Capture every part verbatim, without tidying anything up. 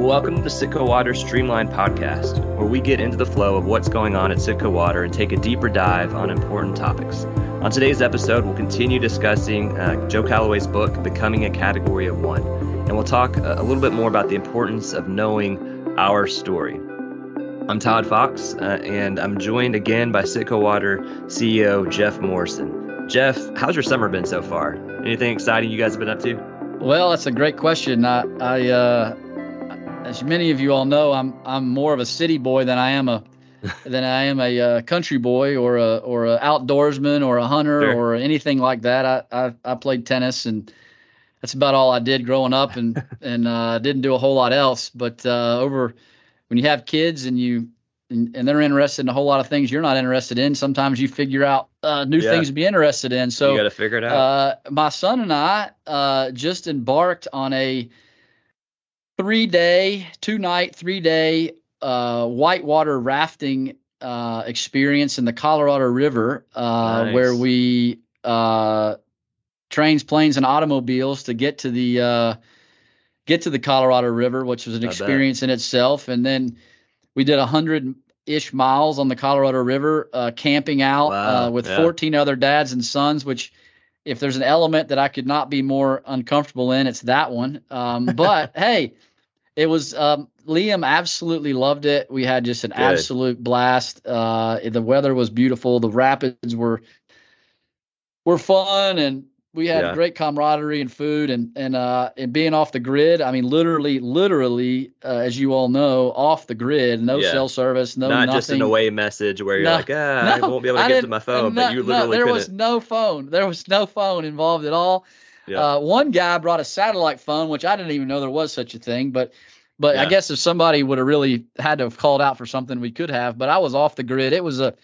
Welcome to CITCO Water Streamline Podcast, where we get into the flow of what's going on at CITCO Water and take a deeper dive on important topics. On today's episode, we'll continue discussing uh, Joe Calloway's book, Becoming a Category of One, and we'll talk a little bit more about the importance of knowing our story. I'm Todd Fox, uh, and I'm joined again by CITCO Water C E O Jeff Morrison. Jeff, how's your summer been so far? Anything exciting you guys have been up to? Well, that's a great question. I, I uh, as many of you all know, I'm I'm more of a city boy than I am a than I am a uh, country boy or a or a outdoorsman or a hunter sure. or anything like that. I, I I played tennis, and that's about all I did growing up, and and uh, didn't do a whole lot else. But uh, over when you have kids and you and, and they're interested in a whole lot of things you're not interested in, sometimes you figure out uh, new yeah. things to be interested in. So you got to figure it out. Uh, my son and I uh, just embarked on a three-day, two-night, three-day uh, whitewater rafting uh, experience in the Colorado River, uh, nice. where we uh, trains, planes, and automobiles to get to the uh, get to the Colorado River, which was an I experience bet. in itself. And then we did a hundred-ish miles on the Colorado River, uh, camping out wow. uh, with yeah. fourteen other dads and sons, which if there's an element that I could not be more uncomfortable in, it's that one. Um, but hey, it was um, Liam absolutely loved it. We had just an Good. absolute blast. Uh, the weather was beautiful. The rapids were were fun, and we had yeah. great camaraderie and food, and and uh, and being off the grid. I mean, literally, literally, uh, as you all know, off the grid, no yeah. cell service, no not nothing. Just an away message where you're no, like, ah, no, I won't be able to I get to my phone. No, but you literally no, there couldn't. was no phone. There was no phone involved at all. Yeah. Uh, one guy brought a satellite phone, which I didn't even know there was such a thing. But, but yeah. I guess if somebody would have really had to have called out for something, we could have. But I was off the grid. It was a,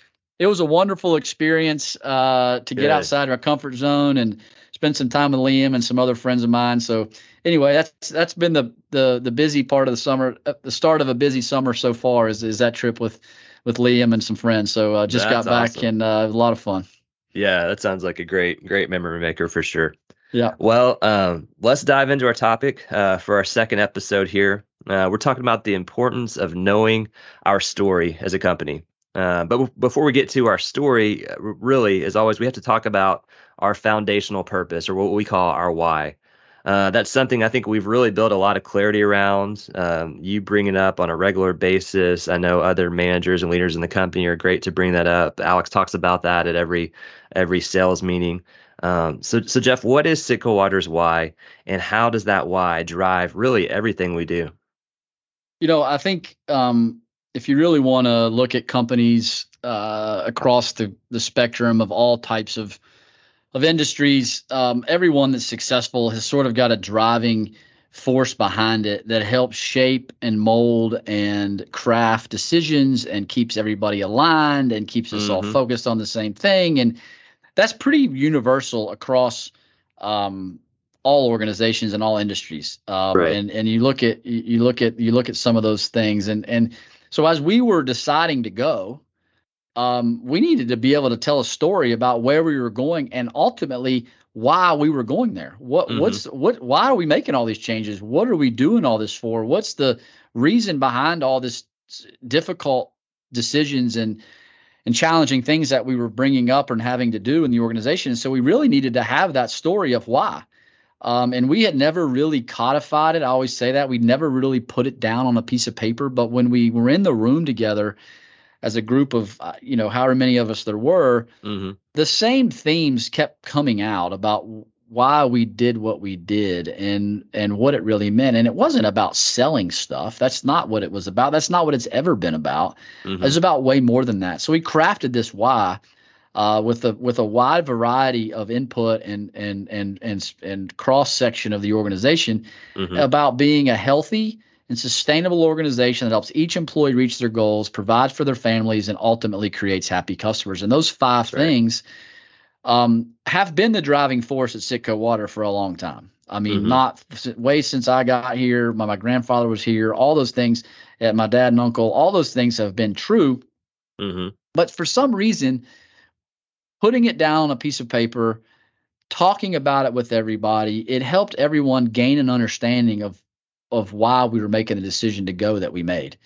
it was a wonderful experience uh, to Good. get outside our comfort zone and spend some time with Liam and some other friends of mine. So anyway, that's that's been the the the busy part of the summer. Uh, the start of a busy summer so far is is that trip with with Liam and some friends. So uh, just that's got back awesome. and uh, a lot of fun. Yeah, that sounds like a great great memory maker for sure. Yeah. Well, um, let's dive into our topic uh, for our second episode here. Uh, we're talking about the importance of knowing our story as a company. Uh, but w- before we get to our story, uh, really, as always, we have to talk about our foundational purpose, or what we call our why. Uh, that's something I think we've really built a lot of clarity around. Um, you bring it up on a regular basis. I know other managers and leaders in the company are great to bring that up. Alex talks about that at every every sales meeting. Um, so, so Jeff, what is CITCO Water's why, and how does that why drive really everything we do? You know, I think um, if you really want to look at companies uh, across the, the spectrum of all types of of industries, um, everyone that's successful has sort of got a driving force behind it that helps shape and mold and craft decisions and keeps everybody aligned and keeps us mm-hmm. all focused on the same thing. And that's pretty universal across um, all organizations and all industries. Uh, right. And and you look at you look at you look at some of those things. And and so as we were deciding to go, um, we needed to be able to tell a story about where we were going and ultimately why we were going there. What mm-hmm. what's what? Why are we making all these changes? What are we doing all this for? What's the reason behind all this difficult decisions and and challenging things that we were bringing up and having to do in the organization? And so we really needed to have that story of why. Um, and we had never really codified it. I always say that we never really put it down on a piece of paper. But when we were in the room together as a group of, uh, you know, however many of us there were, mm-hmm. the same themes kept coming out about why we did what we did and and what it really meant. And it wasn't about selling stuff. That's not what it was about. That's not what it's ever been about. Mm-hmm. It's about way more than that. So we crafted this why uh, with a with a wide variety of input and and and and and cross section of the organization mm-hmm. about being a healthy and sustainable organization that helps each employee reach their goals, provides for their families, and ultimately creates happy customers. And those five right. things Um, have been the driving force at CITCO Water for a long time. I mean, mm-hmm. not way since I got here. My, my grandfather was here. All those things, and my dad and uncle, all those things have been true. Mm-hmm. But for some reason, putting it down on a piece of paper, talking about it with everybody, it helped everyone gain an understanding of of why we were making the decision to go that we made.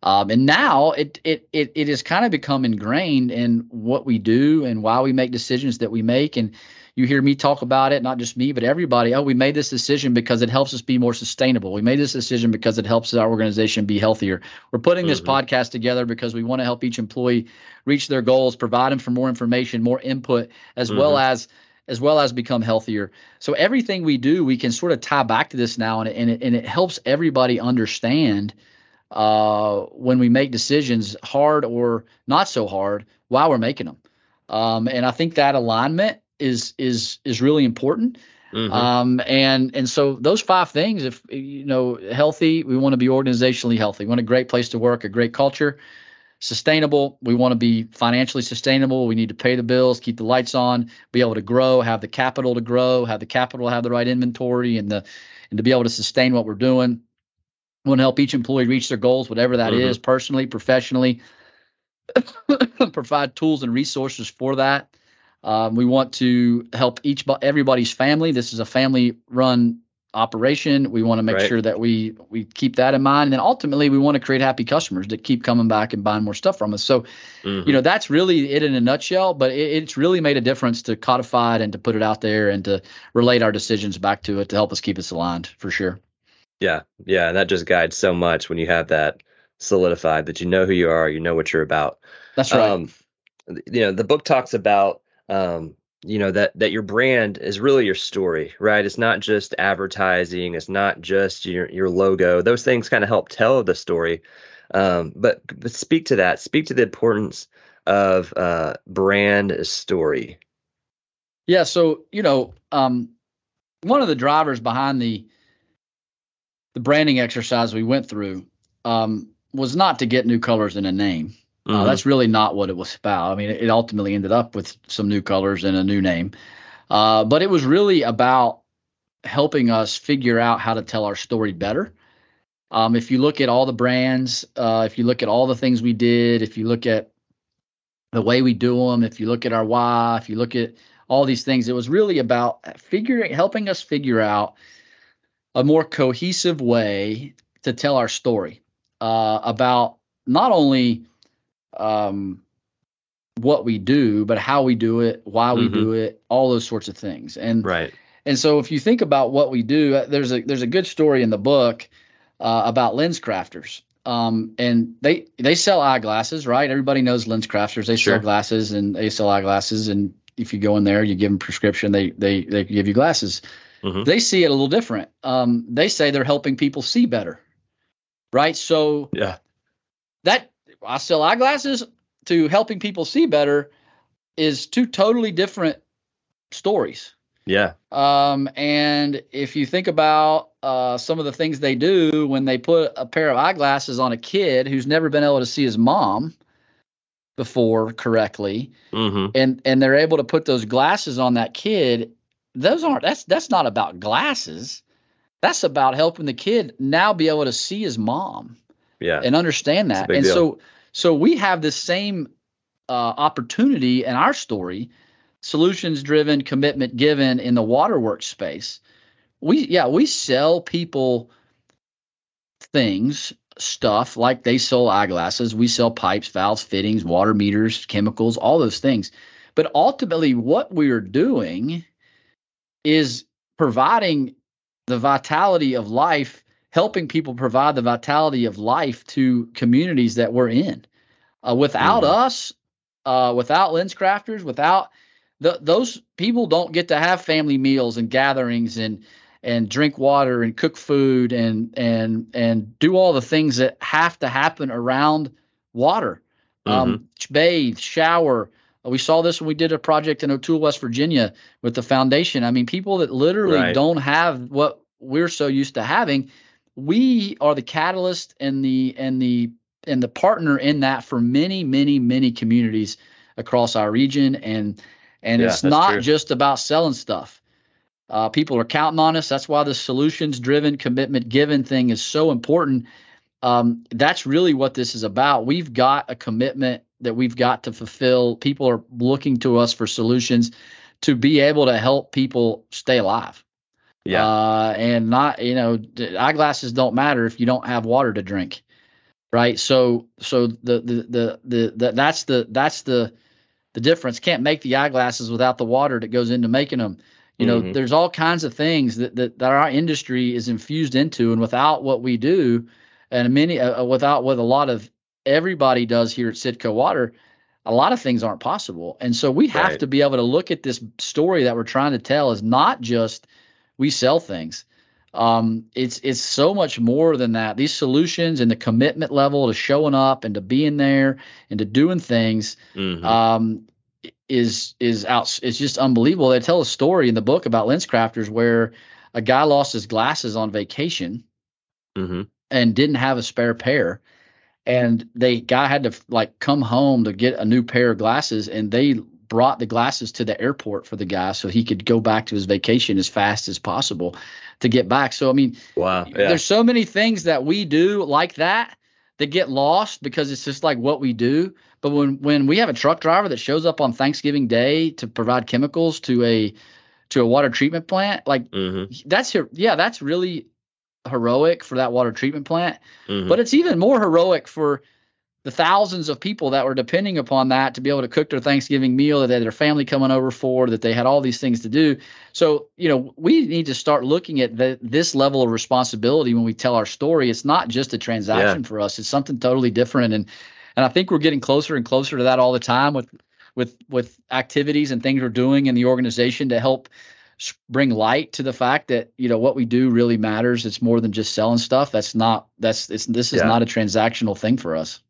Um, and now it it it it has kind of become ingrained in what we do and why we make decisions that we make. And you hear me talk about it, not just me, but everybody. Oh, we made this decision because it helps us be more sustainable. We made this decision because it helps our organization be healthier. We're putting this mm-hmm. podcast together because we want to help each employee reach their goals, provide them for more information, more input, as mm-hmm. well as as well as become healthier. So everything we do, we can sort of tie back to this now, and it, and it, and it helps everybody understand uh, when we make decisions, hard or not so hard, why we're making them. Um, and I think that alignment is is is really important. Mm-hmm. Um, and and so those five things, if you know, healthy, we want to be organizationally healthy. We want a great place to work, a great culture. Sustainable, we want to be financially sustainable. We need to pay the bills, keep the lights on, be able to grow, have the capital to grow, have the capital, have the right inventory, and the and to be able to sustain what we're doing. We want to help each employee reach their goals, whatever that mm-hmm. is, personally, professionally. Provide tools and resources for that. Um, we want to help each everybody's family. This is a family-run operation. We want to make right. sure that we we keep that in mind. And then ultimately, we want to create happy customers that keep coming back and buying more stuff from us. So, mm-hmm. you know, that's really it in a nutshell. But it, it's really made a difference to codify it and to put it out there and to relate our decisions back to it to help us keep us aligned for sure. Yeah. Yeah. And that just guides so much when you have that solidified, that you know who you are, you know what you're about. That's right. Um, you know, the book talks about, um, you know, that, that your brand is really your story, right? It's not just advertising. It's not just your, your logo. Those things kind of help tell the story. Um, but, but speak to that, speak to the importance of, uh, brand as story. Yeah. So, you know, um, one of the drivers behind the, the branding exercise we went through um, was not to get new colors in a name. Mm-hmm. Uh, that's really not what it was about. I mean, it ultimately ended up with some new colors and a new name. Uh, but it was really about helping us figure out how to tell our story better. Um, if you look at all the brands, uh, if you look at all the things we did, if you look at the way we do them, if you look at our why, if you look at all these things, it was really about figuring, helping us figure out a more cohesive way to tell our story uh, about not only um, what we do, but how we do it, why mm-hmm. we do it, all those sorts of things. And right. and so if you think about what we do, there's a there's a good story in the book uh, about LensCrafters, um, and they they sell eyeglasses, right? Everybody knows LensCrafters. They sure. sell glasses and they sell eyeglasses. And if you go in there, you give them prescription, they they they give you glasses. Mm-hmm. They see it a little different. Um, they say they're helping people see better, right? So yeah, that I sell eyeglasses to helping people see better is two totally different stories. Yeah. Um, and if you think about uh, some of the things they do when they put a pair of eyeglasses on a kid who's never been able to see his mom before correctly, mm-hmm. and and they're able to put those glasses on that kid. Those aren't, that's, that's not about glasses. That's about helping the kid now be able to see his mom yeah. and understand that. And deal. so, so we have the same uh, opportunity in our story, solutions driven, commitment given in the waterworks space. We, yeah, we sell people things, stuff like they sell eyeglasses. We sell pipes, valves, fittings, water meters, chemicals, all those things. But ultimately what we're doing is providing the vitality of life, helping people provide the vitality of life to communities that we're in. Uh, without mm-hmm. us, uh, without LensCrafters, without the, those people don't get to have family meals and gatherings and and drink water and cook food and and and do all the things that have to happen around water, mm-hmm. um, bathe, shower. We saw this when we did a project in O'Toole, West Virginia with the foundation. I mean, people that literally right. don't have what we're so used to having, we are the catalyst and the and the and the partner in that for many, many, many communities across our region. And and yeah, it's not true. Just about selling stuff. Uh, people are counting on us. That's why the solutions driven, commitment given thing is so important. Um, that's really what this is about. We've got a commitment that we've got to fulfill. People are looking to us for solutions to be able to help people stay alive. Yeah. Uh, and not, you know, eyeglasses don't matter if you don't have water to drink. Right. So, so the, the, the, the, the that's the, that's the, the difference. Can't make the eyeglasses without the water that goes into making them. You know, mm-hmm. there's all kinds of things that, that, that our industry is infused into, and without what we do, and many, uh, without what a lot of everybody does here at CITCO Water, a lot of things aren't possible. And so we have right. to be able to look at this story that we're trying to tell is not just we sell things. Um, it's, it's so much more than that. These solutions and the commitment level to showing up and to being there and to doing things, mm-hmm. um, is, is out. It's just unbelievable. They tell a story in the book about LensCrafters where a guy lost his glasses on vacation mm-hmm. and didn't have a spare pair. And they guy had to like come home to get a new pair of glasses, and they brought the glasses to the airport for the guy so he could go back to his vacation as fast as possible to get back. So, I mean, wow, yeah. there's so many things that we do like that that get lost because it's just like what we do. But when, when we have a truck driver that shows up on Thanksgiving Day to provide chemicals to a, to a water treatment plant, like mm-hmm. that's your, yeah, that's really heroic for that water treatment plant. Mm-hmm. But it's even more heroic for the thousands of people that were depending upon that to be able to cook their Thanksgiving meal, that they had their family coming over for, that they had all these things to do. So, you know, we need to start looking at the, this level of responsibility when we tell our story. It's not just a transaction yeah. for us. It's something totally different. And, and I think we're getting closer and closer to that all the time with, with, with activities and things we're doing in the organization to help bring light to the fact that, you know, what we do really matters. It's more than just selling stuff. That's not, that's, it's, this is yeah. not a transactional thing for us.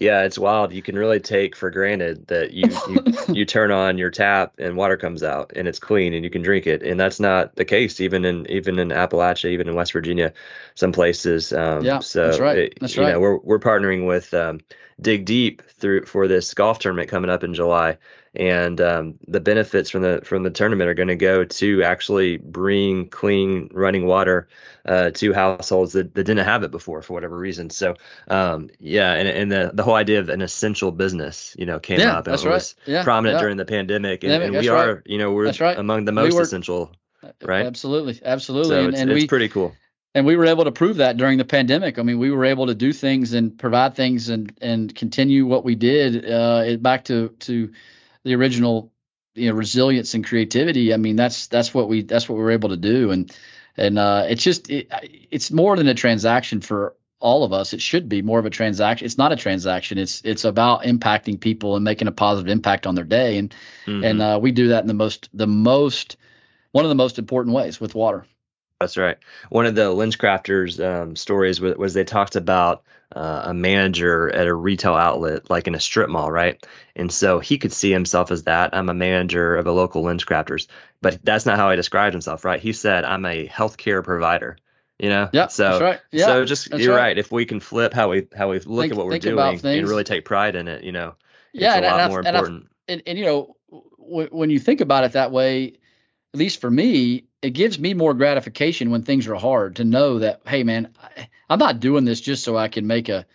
Yeah, it's wild. You can really take for granted that you, you you turn on your tap and water comes out and it's clean and you can drink it. And that's not the case, even in even in Appalachia, even in West Virginia, some places. Um, yeah, so that's right. It, that's you right. know, we're we're partnering with um, Dig Deep through for this golf tournament coming up in July, and um, the benefits from the from the tournament are going to go to actually bring clean running water uh, to households that, that didn't have it before for whatever reason. So um, yeah, and and the, the whole idea of an essential business, you know, came yeah, up and that's was right. yeah, prominent yeah. during the pandemic, and, yeah, and we are, right. you know, we're right. among the most we were, essential, right? Absolutely, absolutely. So and, it's, and it's we, pretty cool. And we were able to prove that during the pandemic. I mean, we were able to do things and provide things and and continue what we did. Uh, it back to to the original, you know, resilience and creativity. I mean, that's, that's what we, that's what we were able to do. And, and, uh, it's just, it, it's more than a transaction for all of us. It should be more of a transaction. It's not a transaction. It's, it's about impacting people and making a positive impact on their day. And, mm-hmm. and, uh, we do that in the most, the most, one of the most important ways with water. That's right. One of the LensCrafters um, stories was, was they talked about uh, a manager at a retail outlet, like in a strip mall, right? And so he could see himself as that. I'm a manager of a local LensCrafters, but that's not how he described himself, right? He said, I'm a healthcare provider. You know, yeah. So, that's right. yeah, so just you're right. right. If we can flip how we how we look think, at what we're doing and really take pride in it, you know, it's yeah, a and, lot and more and important. And, and you know, w- when you think about it that way, at least for me, it gives me more gratification when things are hard to know that, hey, man, I, I'm not doing this just so I can make a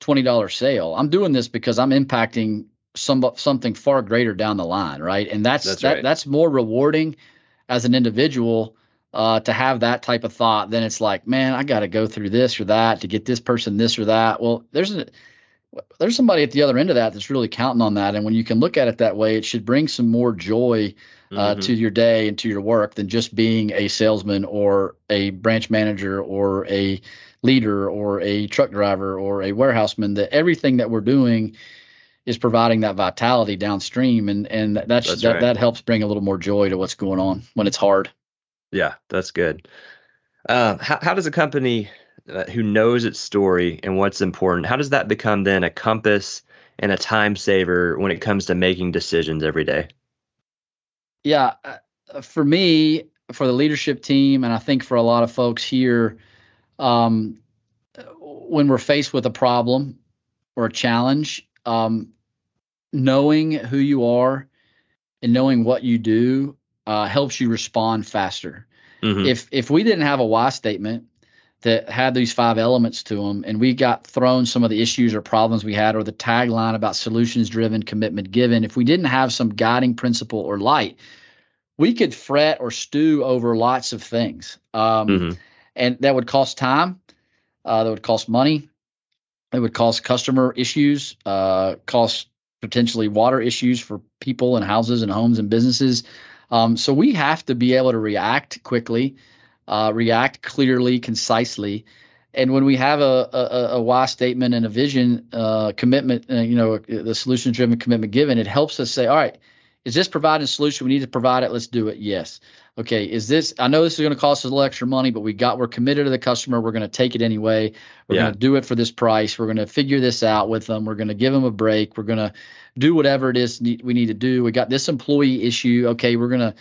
twenty dollars sale. I'm doing this because I'm impacting some something far greater down the line, right? And that's that's, that, right. that's more rewarding as an individual uh, to have that type of thought. Then it's like, man, I got to go through this or that to get this person this or that. Well, there's a, there's somebody at the other end of that that's really counting on that. And when you can look at it that way, it should bring some more joy Uh, mm-hmm. to your day and to your work than just being a salesman or a branch manager or a leader or a truck driver or a warehouseman. That everything that we're doing is providing that vitality downstream, and and that's, that's that right. that helps bring a little more joy to what's going on when it's hard. Yeah, that's good. Uh, how how does a company uh, who knows its story and what's important, how does that become then a compass and a time saver when it comes to making decisions every day? Yeah, for me, for the leadership team, and I think for a lot of folks here, um, when we're faced with a problem or a challenge, um, knowing who you are and knowing what you do uh, helps you respond faster. Mm-hmm. If if we didn't have a why statement that had these five elements to them, and we got thrown some of the issues or problems we had, or the tagline about solutions driven, commitment given, if we didn't have some guiding principle or light, we could fret or stew over lots of things. Um, mm-hmm. And that would cost time. Uh, that would cost money. It would cause customer issues, uh, cost potentially water issues for people and houses and homes and businesses. Um, so we have to be able to react quickly, uh, react clearly, concisely. And when we have a, a, a why statement and a vision uh, commitment, uh, you know, the solution-driven commitment given, it helps us say, all right, is this providing a solution? We need to provide it. Let's do it. Yes. Okay. Is this, I know this is going to cost us a little extra money, but we got, we're committed to the customer. We're going to take it anyway. We're yeah. going to do it for this price. We're going to figure this out with them. We're going to give them a break. We're going to do whatever it is need, we need to do. We got this employee issue. Okay. We're going to,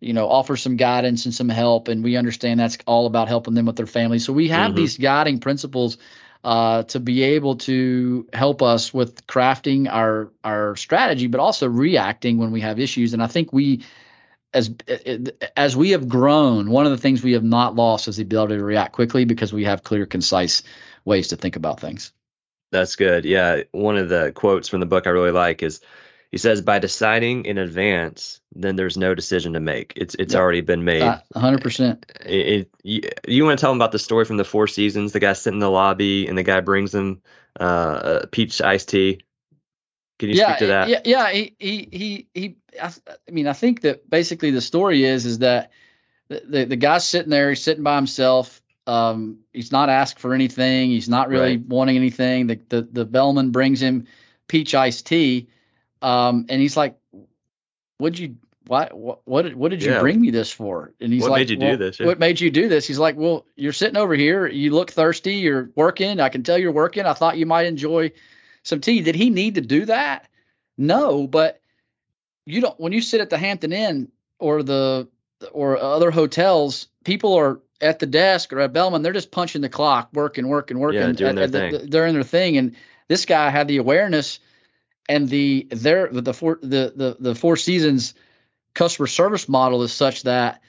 you know, offer some guidance and some help. And we understand that's all about helping them with their family. So we have mm-hmm. these guiding principles Uh, to be able to help us with crafting our our strategy, but also reacting when we have issues. And I think we, as as we have grown, one of the things we have not lost is the ability to react quickly because we have clear, concise ways to think about things. That's good. Yeah. One of the quotes from the book I really like is, he says, by deciding in advance, then there's no decision to make. It's it's yep. already been made. one hundred percent. It, it, you, you want to tell them about the story from the Four Seasons, the guy sitting in the lobby and the guy brings him uh, a peach iced tea. Can you yeah, speak to that? Yeah, yeah. He, he, he, he I, I mean, I think that basically the story is, is that the, the, the guy's sitting there, he's sitting by himself. Um, he's not asked for anything. He's not really right. wanting anything. The, the, the bellman brings him peach iced tea. Um, and he's like, what'd you, what, what, what, what did you yeah. bring me this for? And he's what like, made you well, do this? Yeah. What made you do this? He's like, well, you're sitting over here. You look thirsty. You're working. I can tell you're working. I thought you might enjoy some tea. Did he need to do that? No, but you don't, when you sit at the Hampton Inn or the, or other hotels, people are at the desk or at Bellman. They're just punching the clock, working, working, working. Yeah, doing at, their at, thing. The, they're in their thing. And this guy had the awareness and the their the four the, the the Four Seasons customer service model is such that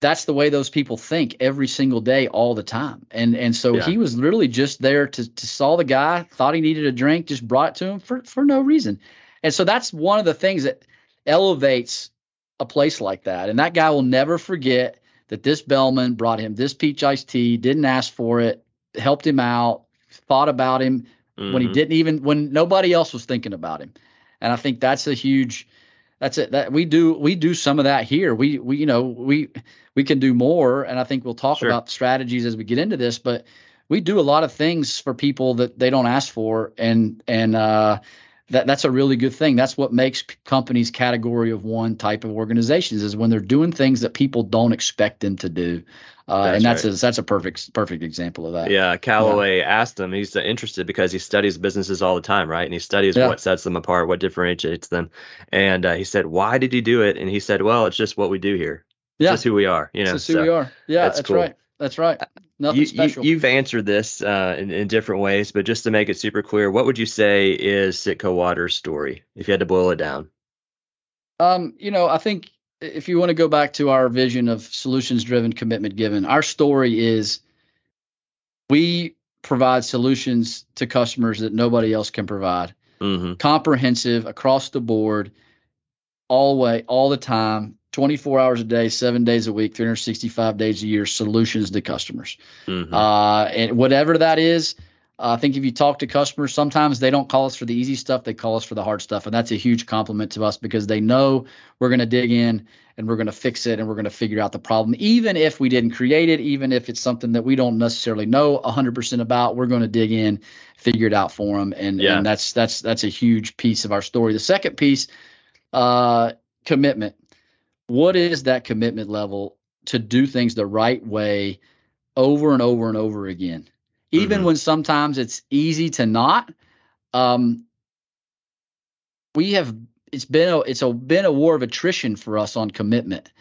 that's the way those people think every single day, all the time. And and so yeah. he was literally just there to to saw the guy, thought he needed a drink, just brought it to him for for no reason. And so that's one of the things that elevates a place like that. And that guy will never forget that this bellman brought him this peach iced tea, didn't ask for it, helped him out, thought about him. Mm-hmm. When he didn't even, when nobody else was thinking about him. And I think that's a huge, that's it. That we do, we do some of that here. We, we, you know, we, we can do more. And I think we'll talk sure. about strategies as we get into this, but we do a lot of things for people that they don't ask for. And, and, uh, that that's a really good thing. That's what makes companies category of one type of organizations is when they're doing things that people don't expect them to do. Uh, that's and that's right. a, that's a perfect, perfect example of that. Yeah. Callaway yeah. asked him, he's interested because he studies businesses all the time. Right. And he studies yeah. what sets them apart, what differentiates them. And uh, he said, why did you do it? And he said, well, it's just what we do here. It's yeah. just who we are. You know, it's just who so we are. Yeah, that's, that's cool. right. That's right. Nothing you, special. You, you've answered this uh, in, in different ways, but just to make it super clear, what would you say is CITCO Water's story if you had to boil it down? Um, you know, I think if you want to go back to our vision of solutions-driven commitment given, our story is we provide solutions to customers that nobody else can provide. Mm-hmm. Comprehensive, across the board, all way, all the time. twenty-four hours a day, seven days a week, three hundred sixty-five days a year, solutions to customers. Mm-hmm. Uh, and whatever that is, uh, I think if you talk to customers, sometimes they don't call us for the easy stuff. They call us for the hard stuff. And that's a huge compliment to us because they know we're going to dig in and we're going to fix it and we're going to figure out the problem. Even if we didn't create it, even if it's something that we don't necessarily know one hundred percent about, we're going to dig in, figure it out for them. And, yeah. and that's, that's, that's a huge piece of our story. The second piece, uh, commitment. What is that commitment level to do things the right way over and over and over again? Even mm-hmm. when sometimes it's easy to not, um, we have, it's been, a, it's a, been a war of attrition for us on commitment,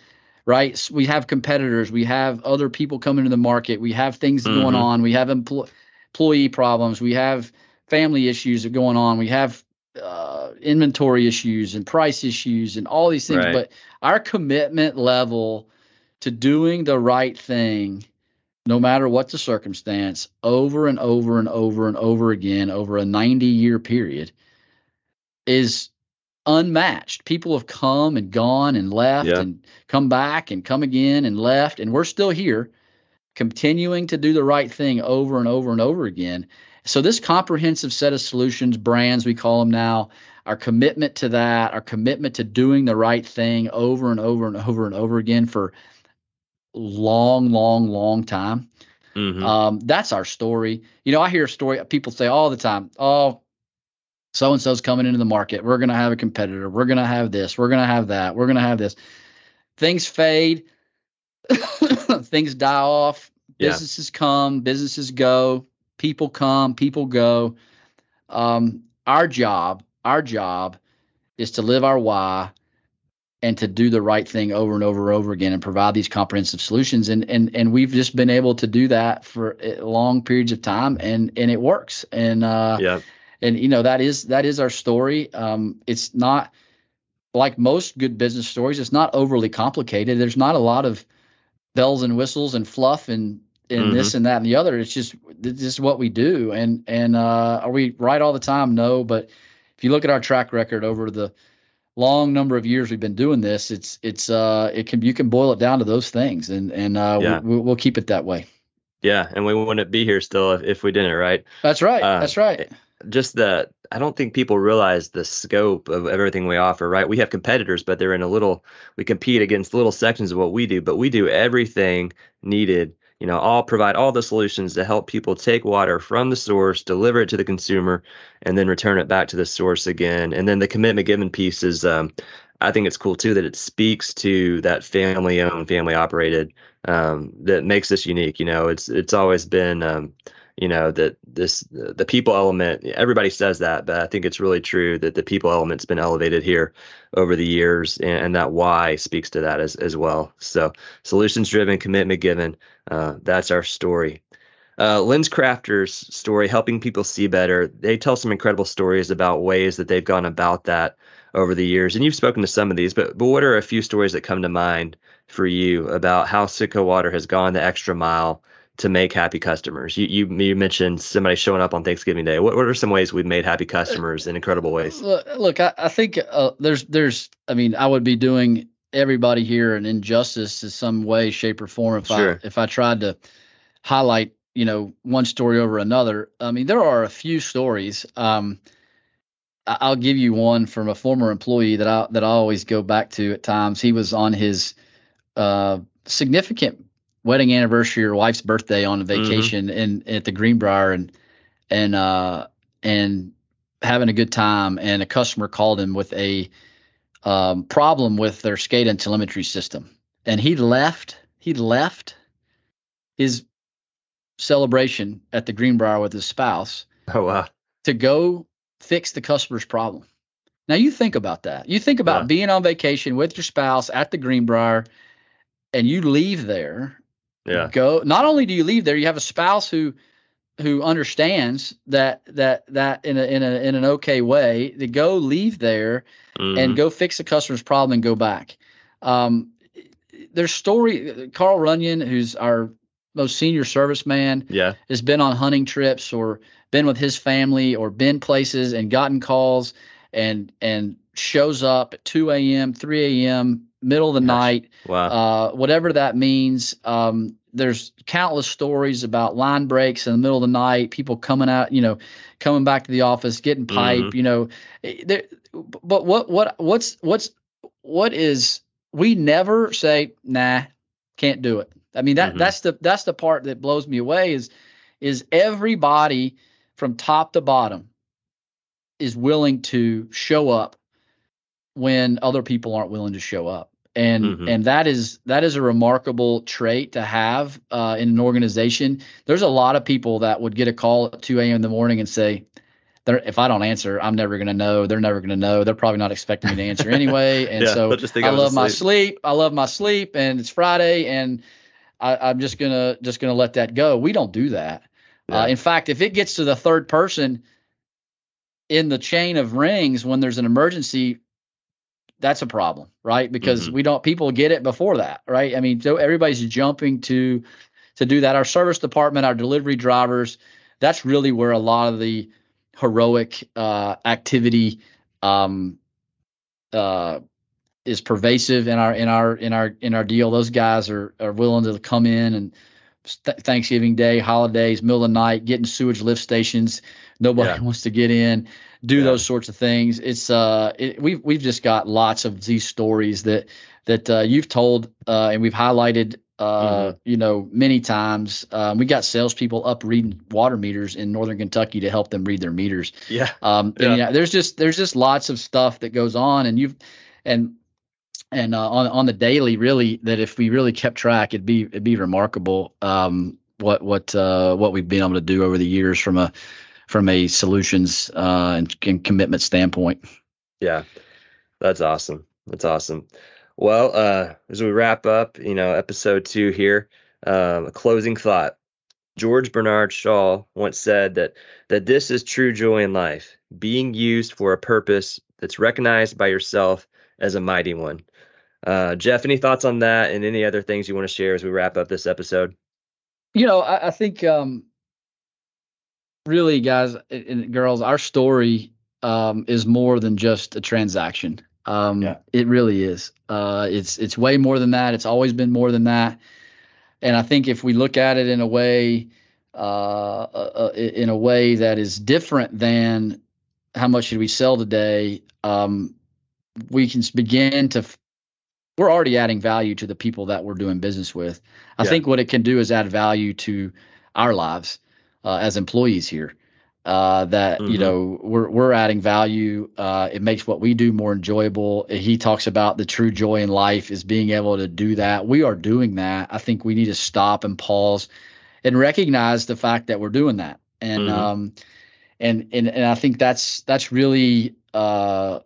right? So we have competitors, we have other people coming to the market. We have things mm-hmm. going on. We have empl- employee problems. We have family issues going on. We have, uh, inventory issues and price issues and all these things, right. but our commitment level to doing the right thing, no matter what the circumstance, over and over and over and over again, over a ninety year period is unmatched. People have come and gone and left yeah. and come back and come again and left, and we're still here continuing to do the right thing over and over and over again. So this comprehensive set of solutions, brands, we call them now, our commitment to that, our commitment to doing the right thing over and over and over and over again for long, long, long time. Mm-hmm. Um, that's our story. You know, I hear a story, people say all the time, oh, so-and-so's coming into the market. We're going to have a competitor. We're going to have this. We're going to have that. We're going to have this. Things fade. Things die off. Yeah. Businesses come. Businesses go. People come. People go. Um, our job Our job is to live our why and to do the right thing over and over and over again and provide these comprehensive solutions. And and and we've just been able to do that for long periods of time, and and it works. And uh, yeah. and you know that is that is our story. Um, it's not like most good business stories. It's not overly complicated. There's not a lot of bells and whistles and fluff and and mm-hmm. this and that and the other. It's just this is what we do. And and uh, are we right all the time? No, but if you look at our track record over the long number of years we've been doing this, it's it's uh it can you can boil it down to those things, and and uh yeah. we, we'll keep it that way. Yeah, and we wouldn't be here still if, if we didn't, right? That's right. Uh, That's right. Just the I don't think people realize the scope of everything we offer, right? We have competitors, but they're in a little. We compete against little sections of what we do, but we do everything needed. You know, I'll provide all the solutions to help people take water from the source, deliver it to the consumer, and then return it back to the source again. And then the commitment given piece is, um, I think it's cool too that it speaks to that family-owned, family-operated um, that makes this unique. You know, it's it's always been, um, you know, that this the people element. Everybody says that, but I think it's really true that the people element's been elevated here over the years, and, and that why speaks to that as as well. So, solutions-driven, commitment-given. Uh, that's our story. Uh, LensCrafters' story, helping people see better. They tell some incredible stories about ways that they've gone about that over the years. And you've spoken to some of these, but, but what are a few stories that come to mind for you about how CITCO Water has gone the extra mile to make happy customers? You, you, you mentioned somebody showing up on Thanksgiving Day. What, what are some ways we've made happy customers in incredible ways? Look, look I, I think uh, there's, there's, I mean, I would be doing everybody here an injustice in some way, shape, or form if sure. I if I tried to highlight, you know, one story over another. I mean, there are a few stories. Um, I'll give you one from a former employee that I that I always go back to at times. He was on his uh, significant wedding anniversary or wife's birthday on a vacation mm-hmm. in at the Greenbrier and and uh, and having a good time. And a customer called him with a Um, problem with their SCADA and telemetry system, and he left. He left his celebration at the Greenbrier with his spouse. Oh wow! To go fix the customer's problem. Now you think about that. You think about yeah. being on vacation with your spouse at the Greenbrier, and you leave there. Yeah. Go. Not only do you leave there, you have a spouse who who understands that that that in a in a in an okay way, to go leave there mm. and go fix the customer's problem and go back. Um, their story, Carl Runyon, who's our most senior serviceman, yeah. has been on hunting trips or been with his family or been places and gotten calls and and shows up at two a.m., three a.m., middle of the Gosh. night, wow. uh, whatever that means. Um, there's countless stories about line breaks in the middle of the night, people coming out, you know, coming back to the office, getting pipe, mm-hmm. you know, there, but what, what, what's, what's, what is, we never say, nah, can't do it. I mean, that, mm-hmm. that's the, that's the part that blows me away is, is everybody from top to bottom is willing to show up when other people aren't willing to show up. And mm-hmm. and that is that is a remarkable trait to have uh, in an organization. There's a lot of people that would get a call at two a.m. in the morning and say, if I don't answer, I'm never going to know. They're never going to know. They're probably not expecting me to answer anyway. And yeah, so just I love asleep. my sleep. I love my sleep. And it's Friday, and I, I'm just gonna just gonna let that go. We don't do that. Yeah. Uh, in fact, if it gets to the third person in the chain of rings when there's an emergency, that's a problem, right? Because mm-hmm. we don't, people get it before that, right? I mean, so everybody's jumping to, to do that. Our service department, our delivery drivers, that's really where a lot of the heroic uh, activity um, uh, is pervasive in our in our in our in our deal. Those guys are are willing to come in and th- Thanksgiving Day, holidays, middle of the night, getting sewage lift stations. Nobody yeah. wants to get in, do yeah. those sorts of things. It's uh, it, we've we've just got lots of these stories that that uh, you've told uh, and we've highlighted. Uh, mm-hmm. you know, many times, um, we got salespeople up reading water meters in Northern Kentucky to help them read their meters. Yeah. Um, yeah. And, you know, there's just, there's just lots of stuff that goes on, and you've, and, and, uh, on, on the daily, really, that if we really kept track, it'd be, it'd be remarkable. Um, what, what, uh, what we've been able to do over the years from a, from a solutions, uh, and, and commitment standpoint. Yeah. That's awesome. That's awesome. Well, uh, as we wrap up, you know, episode two here, um, a closing thought. George Bernard Shaw once said that that this is true joy in life, being used for a purpose that's recognized by yourself as a mighty one. Uh, Jeff, any thoughts on that and any other things you want to share as we wrap up this episode? You know, I, I think um, really, guys and girls, our story um, is more than just a transaction. Um, yeah. It really is. Uh, it's, it's way more than that. It's always been more than that. And I think if we look at it in a way, uh, uh in a way that is different than how much should we sell today, um, we can begin to, f- we're already adding value to the people that we're doing business with. I yeah. think what it can do is add value to our lives, uh, as employees here. Uh, that, mm-hmm. you know, we're, we're adding value. Uh, it makes what we do more enjoyable. He talks about the true joy in life is being able to do that. We are doing that. I think we need to stop and pause and recognize the fact that we're doing that. And, mm-hmm. um, and, and, and I think that's, that's really, uh,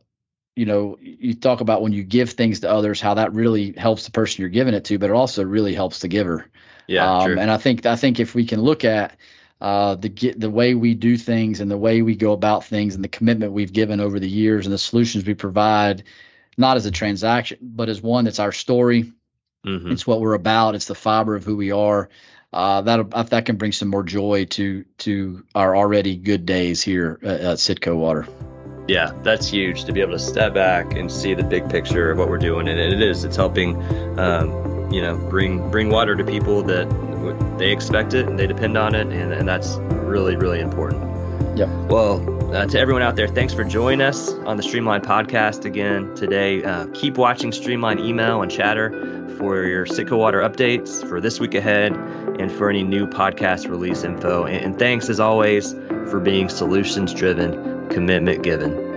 you know, you talk about when you give things to others, how that really helps the person you're giving it to, but it also really helps the giver. Yeah. Um, true. And I think, I think if we can look at, Uh, the get, the way we do things and the way we go about things and the commitment we've given over the years and the solutions we provide, not as a transaction, but as one that's our story. Mm-hmm. It's what we're about. It's the fiber of who we are. Uh, that that can bring some more joy to to our already good days here at, at CITCO Water. Yeah, that's huge to be able to step back and see the big picture of what we're doing, and it is. It's helping, um, you know, bring bring water to people that. They expect it and they depend on it, and, and that's really, really important. Yeah. Well, uh, to everyone out there, thanks for joining us on the Streamline Podcast again today. Uh, keep watching Streamline email and chatter for your CITCO Water updates for this week ahead and for any new podcast release info. And, and thanks, as always, for being solutions-driven, commitment-given.